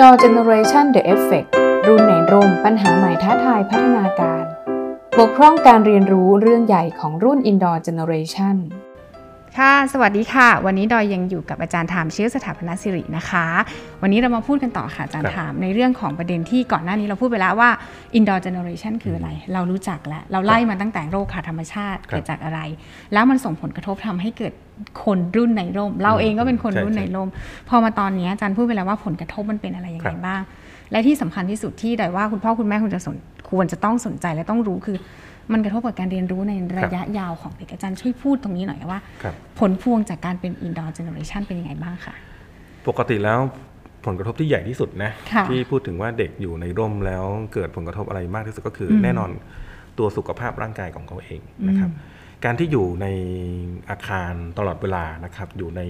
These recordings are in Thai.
Indoor Generation The Effect รุ่นในร่มปัญหาใหม่ท้าทายพัฒนาการบกพร่องการเรียนรู้เรื่องใหญ่ของรุ่น Indoor Generation ค่ะสวัสดีค่ะวันนี้ดอยยังอยู่กับอาจารย์ถามเชื้อสถาปนศิรินะคะวันนี้เรามาพูดกันต่อค่ะอาจารย์ถามในเรื่องของประเด็นที่ก่อนหน้านี้เราพูดไปแล้วว่า Indoor Generation คืออะไรเรารู้จักแล้วเราไล่มาตั้งแต่โรคขาดธรรมชาติเกิดจากอะไรแล้วมันส่งผลกระทบทำให้เกิดคนรุ่นในร่มเราเองก็เป็นคนรุ่นในร่มพอมาตอนนี้อาจารย์พูดไปแล้วว่าผลกระทบมันเป็นอะไรยังไงบ้างและที่สำคัญที่สุดที่ดอยว่าคุณพ่อคุณแม่ควรจะต้องสนใจและต้องรู้คือมันกระทบกับการเรียนรู้ในระยะยาวของเด็กอาจารย์ช่วยพูดตรงนี้หน่อยว่าผลพวงจากการเป็น Indoor Generation เป็นยังไงบ้างคะปกติแล้วผลกระทบที่ใหญ่ที่สุดนะที่พูดถึงว่าเด็กอยู่ในร่มแล้วเกิดผลกระทบอะไรมากที่สุดก็คือแน่นอนตัวสุขภาพร่างกายของเขาเองนะครับการที่อยู่ในอาคารตลอดเวลานะครับอยู่ใน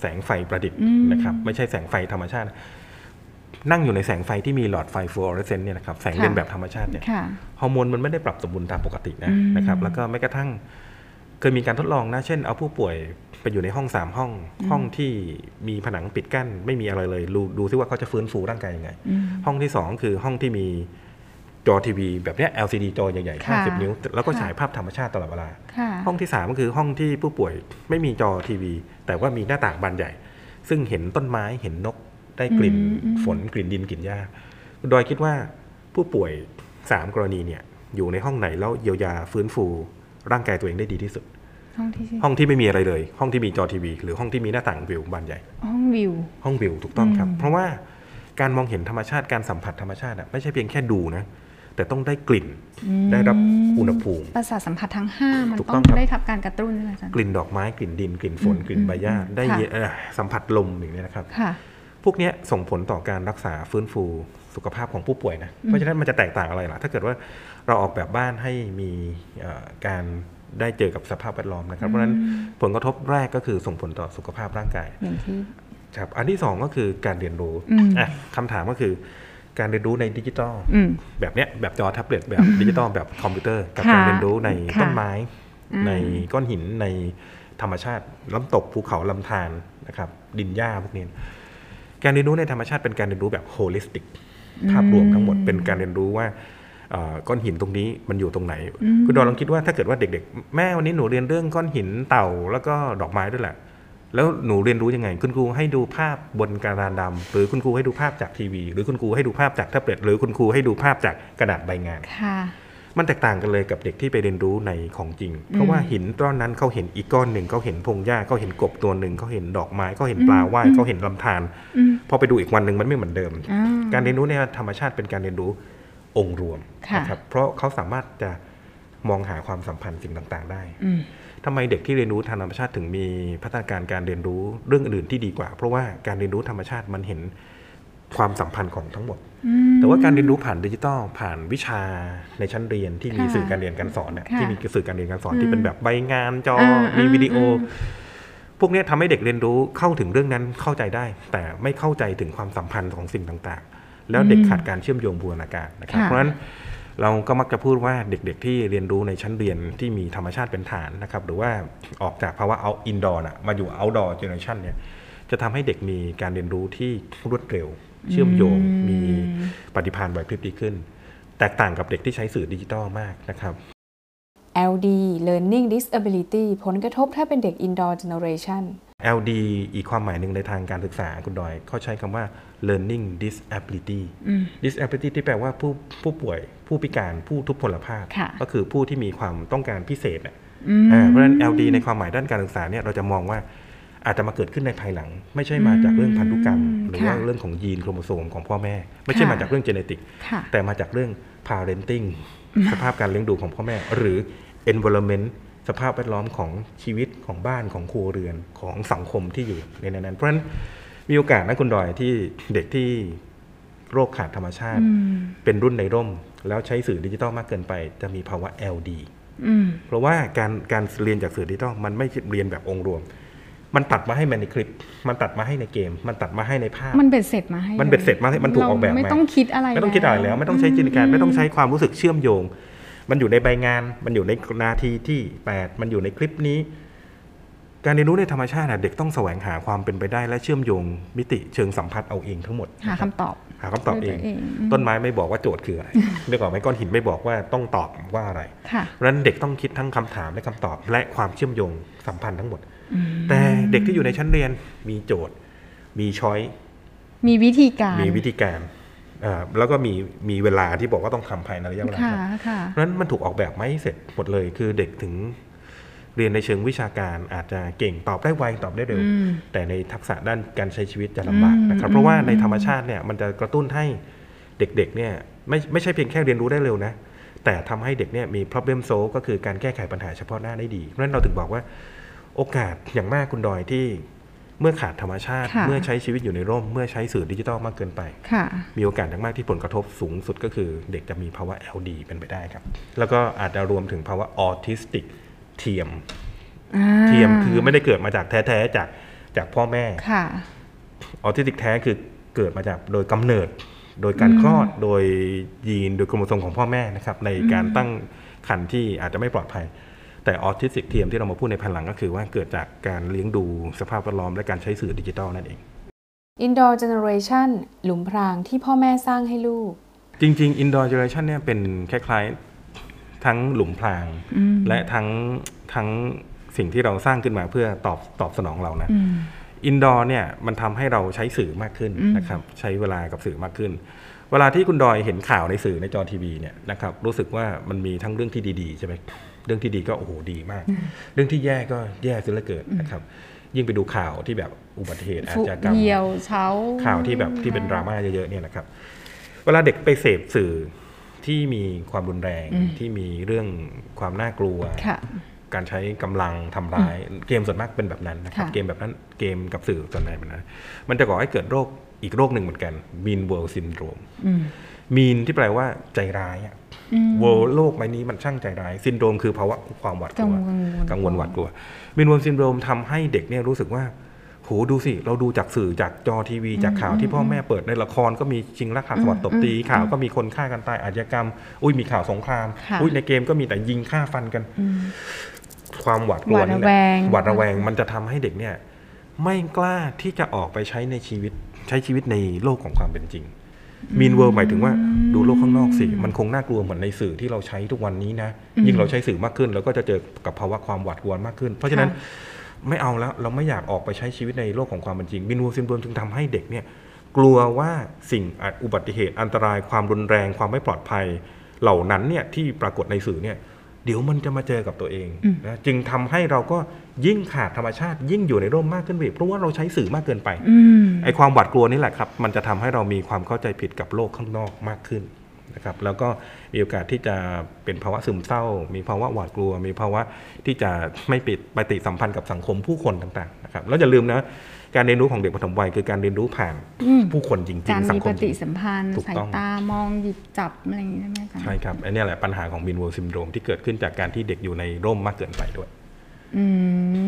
แสงไฟประดิษฐ์นะครับไม่ใช่แสงไฟธรรมชาตินั่งอยู่ในแสงไฟที่มีหลอดไฟฟูออเรสเซนต์เนี่ยนะครับแสงเรียนแบบธรรมชาติเนี่ยฮอร์โมนมันไม่ได้ปรับสมดุลตามปกตินะครับแล้วก็แม้กระทั่งเคยมีการทดลองนะเช่นเอาผู้ป่วยไปอยู่ในห้อง3ห้องห้องที่มีผนังปิดกั้นไม่มีอะไรเลยดูซิว่าเขาจะฟื้นฟูร่างกายยังไงห้องที่2คือห้องที่มีจอทีวีแบบนี้ LCD จอใหญ่ๆ50 นิ้วแล้วก็ฉายภาพธรรมชาติตลอดเวลาห้องที่3ก็คือห้องที่ผู้ป่วยไม่มีจอทีวีแต่ว่ามีหน้าต่างบานใหญ่ซึ่งเห็นต้นไม้เห็นนกได้กลิ่นฝนกลิ่นดินกลิ่นหญ้าดอยคิดว่าผู้ป่วย3กรณีเนี่ยอยู่ในห้องไหนแล้วเยียวยาฟื้นฟูร่างกายตัวเองได้ดีที่สุดห้องที่ไม่มีอะไรเลยห้องที่มีจอทีวีหรือห้องที่มีหน้าต่างวิวบานใหญ่ห้องวิวถูกต้องครับเพราะว่าการมองเห็นธรรมชาติการสัมผัสธรรมชาติอ่ะไม่ใช่เพียงแค่ดูนะแต่ต้องได้กลิ่นได้รับอุณหภูมิประสาทสัมผัสทั้ง5มันต้องได้รับการกระตุ้นอะไรกลิ่นดอกไม้กลิ่นดินกลิ่นฝนกลิ่นใบหญ้าได้สัมผัสลมอย่างนี้นะครับพวกนี้ส่งผลต่อการรักษาฟื้นฟูสุขภาพของผู้ป่วยนะเพราะฉะนั้นมันจะแตกต่างอะไรล่ะถ้าเกิดว่าเราออกแบบบ้านให้มีการได้เจอกับสภาพแวดล้อมนะครับเพราะฉะนั้นผลกระทบแรกก็คือส่งผลต่อสุขภาพร่างกายครับอันที่2ก็คือการเรียนรู้คำถามก็คือการเรียนรู้ในดิจิทัลแบบเนี้ยแบบจอแท็บเล็ตแบบดิจิทัลแบบคอมพิวเตอร์กับการเรียนรู้ในต้นไม้ในก้อนหินในธรรมชาติน้ำตกภูเขาลำธารนะครับดินหญ้าพวกนี้การเรียนรู้ในธรรมชาติเป็นการเรียนรู้แบบโฮลิสติกภาพรวมทั้งหมดเป็นการเรียนรู้ว่าก้อนหินตรงนี้มันอยู่ตรงไหนคุณดอนลองคิดว่าถ้าเกิดว่าเด็กๆแม่วันนี้หนูเรียนเรื่องก้อนหินเต่าแล้วก็ดอกไม้ด้วยแหละแล้วหนูเรียนรู้ยังไงคุณครูให้ดูภาพบนกระดานดำหรือคุณครูให้ดูภาพจากทีวีหรือคุณครูให้ดูภาพจากแท็บเล็ตหรือคุณครูให้ดูภาพจากกระดาษใบงานมันแตกต่างกันเลยกับเด็กที่ไปเรียนรู้ในของจริงเพราะว่าหินก้อนนั้นเขาเห็นอีกก้อนหนึ่งเขาเห็นพงหญ้าเขาเห็นกบตัวหนึ่งเขาเห็นดอกไม้เขาเห็นปลาว่ายเขาเห็นลำธารพอไปดูอีกวันหนึ่งมันไม่เหมือนเดิมการเรียนรู้ในธรรมชาติเป็นการเรียนรู้องค์รวมนะครับเพราะเขาสามารถจะมองหาความสัมพันธ์สิ่งต่างๆได้ทำไมเด็กที่เรียนรู้ธรรมชาติถึงมีพัฒนาการการเรียนรู้เรื่องอื่นที่ดีกว่าเพราะว่าการเรียนรู้ธรรมชาติมันเห็นความสัมพันธ์ของทั้งหมดแต่ว่าการเรียนรู้ผ่านดิจิทัลผ่านวิชาในชั้นเรียนที่มีสื่อการเรียนการสอนเนี่ยที่มีสื่อการเรียนการสอนที่เป็นแบบใบงานจอมีวิดีโอพวกนี้ทำให้เด็กเรียนรู้เข้าถึงเรื่องนั้นเข้าใจได้แต่ไม่เข้าใจถึงความสัมพันธ์ของสิ่งต่างๆแล้วเด็กขาดการเชื่อมโยงบูรณาการนะครับเพราะฉะนั้นเราก็มักจะพูดว่าเด็กๆที่เรียนรู้ในชั้นเรียนที่มีธรรมชาติเป็นฐานนะครับหรือว่าออกจากภาวะเอาอินดอร์น่ะมาอยู่เอาท์ดอร์เจเนอเรชั่นเนี่ยจะทำให้เด็กมีการเรียนรู้ที่รวดเร็วเชื่อมโยงมีปฏิภาณไหวพริบดีขึ้นแตกต่างกับเด็กที่ใช้สื่อดิจิทัลมากนะครับ LD Learning Disability ผลกระทบถ้าเป็นเด็ก Indoor Generation LD อีกความหมายหนึ่งในทางการศึกษาคุณดอยเขาใช้คำว่า Learning Disability Disability ที่แปลว่าผู้ป่วยผู้พิการผู้ทุพพลภาพก็คือผู้ที่มีความต้องการพิเศษเพราะฉะนั้น LD ในความหมายด้านการศึกษาเนี่ยเราจะมองว่าอาจจะมาเกิดขึ้นในภายหลังไม่ใช่มาจากเรื่องพันธุกรรมหรือว่าเรื่องของยีนโครโมโซมของพ่อแม่ไม่ใช่มาจากเรื่องเจเนติกแต่มาจากเรื่อง parenting สภาพการเลี้ยงดูของพ่อแม่หรือ environment สภาพแวดล้อมของชีวิตของบ้านของครัวเรือนของสังคมที่อยู่ในนั้นเพราะฉะนั้นมีโอกาสนะคุณดอยที่เด็กที่โรคขาดธรรมชาติเป็นรุ่นในร่มแล้วใช้สื่อดิจิทัลมากเกินไปจะมีภาวะ LD เพราะว่าการเรียนจากสื่อดิจิทัลมันไม่เรียนแบบองค์รวมมันตัดมาให้ในคลิปมันตัดมาให้ในเกมมันตัดมาให้ในภาพมันเบ็ดเสร็จมาให้มันเบ็ดเสร็จมาให้มันถูกออกแบบมาไม่ต้องคิดอะไรแล้วไม่ต้องใช้จินตนาการไม่ต้องใช้ความรู้สึกเชื่อมโยงมันอยู่ในใบงานมันอยู่ในนาทีที่8มันอยู่ในคลิปนี้ การเรียนรู้ในธรรมชาติเด็กต้องแสวงหาความเป็นไปได้และเชื่อมโยงมิติเชิงสัมผัสเอาเองทั้งหมดหาคำตอบเองต้นไม้ไม่บอกว่าโจทย์คืออะไรเด็กบอกไม่ก้อนหินไม่บอกว่าต้องตอบว่าอะไรเพราะฉะนั้นเด็กต้องคิดทั้งคำถามและคำตอบและความเชื่อมโยงสัมพันธ์ทั้งหมดแต่เด็กที่อยู่ในชั้นเรียนมีโจทย์มีช้อยมีวิธีการแล้วก็มีเวลาที่บอกว่าต้องทำภายในระยะเวลาเพราะฉะนั้นมันถูกออกแบบไม่เสร็จหมดเลยคือเด็กถึงเรียนในเชิงวิชาการอาจจะเก่งตอบได้ไวตอบได้เร็วแต่ในทักษะด้านการใช้ชีวิตจะลำบากนะครับเพราะว่าในธรรมชาติเนี่ยมันจะกระตุ้นให้เด็กๆเนี่ยไม่ใช่เพียงแค่เรียนรู้ได้เร็วนะแต่ทำให้เด็กเนี่ยมี problem solve ก็คือการแก้ไขปัญหาเฉพาะหน้าได้ดีเพราะฉะนั้นเราถึงบอกว่าโอกาสอย่างมากคุณดอยที่เมื่อขาดธรรมชาติเมื่อใช้ชีวิตอยู่ในร่มเมื่อใช้สื่อดิจิทัลมากเกินไปมีโอกาสอย่างมากที่ผลกระทบสูงสุดก็คือเด็กจะมีภาวะ LD เป็นไปได้ครับแล้วก็อาจจะรวมถึงภาวะออทิสติกเทียมคือไม่ได้เกิดมาจากแท้ๆจากพ่อแม่ออทิสติกแท้คือเกิดมาจากโดยกำเนิดโดยการคลอดโดยยีนโดยโครโมโซมของพ่อแม่นะครับในการตั้งครรภ์ที่อาจจะไม่ปลอดภัยแต่ออทิสติกเทียมที่เรามาพูดในภายหลังก็คือว่าเกิดจากการเลี้ยงดูสภาพแวดล้อมและการใช้สื่อดิจิทัลนั่นเอง Indoor Generation หลุมพรางที่พ่อแม่สร้างให้ลูกจริงๆ Indoor Generation เนี่ยเป็นคล้ายๆทั้งหลุมพรางและทั้งสิ่งที่เราสร้างขึ้นมาเพื่อตอบสนองเรานะ Indoor เนี่ยมันทำให้เราใช้สื่อมากขึ้นนะครับใช้เวลากับสื่อมากขึ้นเวลาที่คุณดอยเห็นข่าวในสื่อในจอทีวีเนี่ยนะครับรู้สึกว่ามันมีทั้งเรื่องที่ดีๆใช่ไหมเรื่องที่ดีก็โอ้โหดีมากเรื่องที่แย่ก็แย่สุดละเกินนะครับยิ่งไปดูข่าวที่แบบอุบัติเหตุอาชญากรรมข่าวที่แบบที่เป็นดราม่าเยอะๆเนี่ยนะครับเวลาเด็กไปเสพสื่อที่มีความรุนแรงที่มีเรื่องความน่ากลัวการใช้กำลังทำร้ายเกมส่วนมากเป็นแบบนั้นนะครับเกมแบบนั้นเกมกับสื่อส่วนไหนแบบนั้นมันจะก่อให้เกิดโรคอีกโรคหนึ่งเหมือนกัน Mean World Syndrome Mean ที่แปลว่าใจร้ายโลกใบนี้มันช่างใจร้าย Syndrome คือภาวะความหวาดกลัวกังวลหวาดกลัว Mean World Syndrome ทำให้เด็กเนี่ยรู้สึกว่าโหดูสิเราดูจากสื่อจากจอทีวีจากข่าวที่พ่อแม่เปิดในละครก็มีชิงรักหักสวัสดิ์ตบตีข่าวก็มีคนฆ่ากันตายอาชญากรรมอุ้ยมีข่าวสงครามอุ้ยในเกมก็มีแต่ยิงฆ่าฟันกันความหวาดกลัวนี่แหละหวาดระแวงมันจะทำให้เด็กเนี่ยไม่กล้าที่จะออกไปใช้ชีวิตในโลกของความเป็นจริง Mean World หมายถึงว่าดูโลกข้างนอกสิมันคงน่ากลัวเหมือนในสื่อที่เราใช้ทุกวันนี้นะยิ่งเราใช้สื่อมากขึ้นเราก็จะเจอกับภาวะความหวาดกลัวมากขึ้นเพราะฉะนั้นไม่เอาแล้วเราไม่อยากออกไปใช้ชีวิตในโลกของความเป็นจริง Mean World Syndrome จึงทำให้เด็กเนี่ยกลัวว่าสิ่งอุบัติเหตุอันตรายความรุนแรงความไม่ปลอดภัยเหล่านั้นเนี่ยที่ปรากฏในสื่อเนี่ยเดี๋ยวมันจะมาเจอกับตัวเองนะจึงทำให้เราก็ยิ่งขาดธรรมชาติยิ่งอยู่ในร่มมากขึ้นไปเพราะว่าเราใช้สื่อมากเกินไปไอ้ความหวาดกลัวนี่แหละครับมันจะทำให้เรามีความเข้าใจผิดกับโลกข้างนอกมากขึ้นนะครับแล้วก็มีโอกาสที่จะเป็นภาวะซึมเศร้ามีภาวะหวาดกลัวมีภาวะที่จะไม่ปฏิสัมพันธ์กับสังคมผู้คนต่างๆนะครับแล้วอย่าลืมนะการเรียนรู้ของเด็กปฐมวัยคือการเรียนรู้ผ่านผู้คนจริงๆสังคมปฏิสัมพันธ์สายตามองหยิบจับอะไรอย่างนี้ใช่ไหมคะใช่ครับอันนี้แหละปัญหาของMean World Syndromeที่เกิดขึ้นจากการที่เด็กอยู่ในร่มมากเกินไปด้วย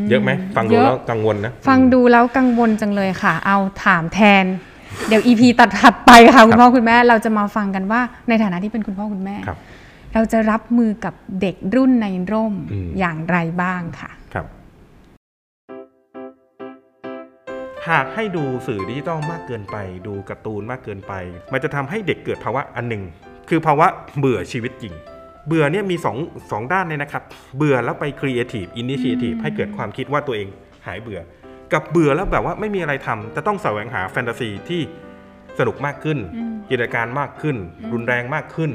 เยอะไหมฟังดูแล้วกังวลนะฟังดูแล้วกังวลจังเลยค่ะเอาถามแทนเดี๋ยว EP ถัดไปค่ะคุณพ่อคุณแม่เราจะมาฟังกันว่าในฐานะที่เป็นคุณพ่อคุณแม่เราจะรับมือกับเด็กรุ่นในร่มอย่างไรบ้างค่ะครับหากให้ดูสื่อดิจิตอลมากเกินไปดูการ์ตูนมากเกินไปมันจะทำให้เด็กเกิดภาวะอันหนึ่งคือภาวะเบื่อชีวิตจริงเบื่อเนี่ยมีสองด้านเลยนะครับเบื่อแล้วไปครีเอทีฟอินิชิเอทีฟให้เกิดความคิดว่าตัวเองหายเบื่อกับเบื่อแล้วแบบว่าไม่มีอะไรทำแต่ต้องแสวงหาแฟนตาซีที่สนุกมากขึ้นจินตนาการมากขึ้นรุนแรงมากขึ้น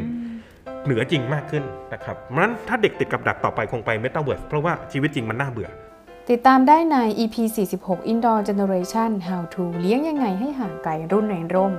เหนือจริงมากขึ้นนะครับเพราะฉะนั้นถ้าเด็กติดกับดักต่อไปคงไปเมตาเวิร์สเพราะว่าชีวิตจริงมันน่าเบื่อติดตามได้ใน EP 46 Indoor Generation How to เลี้ยงยังไงให้ห่างไกลรุ่นในร่ม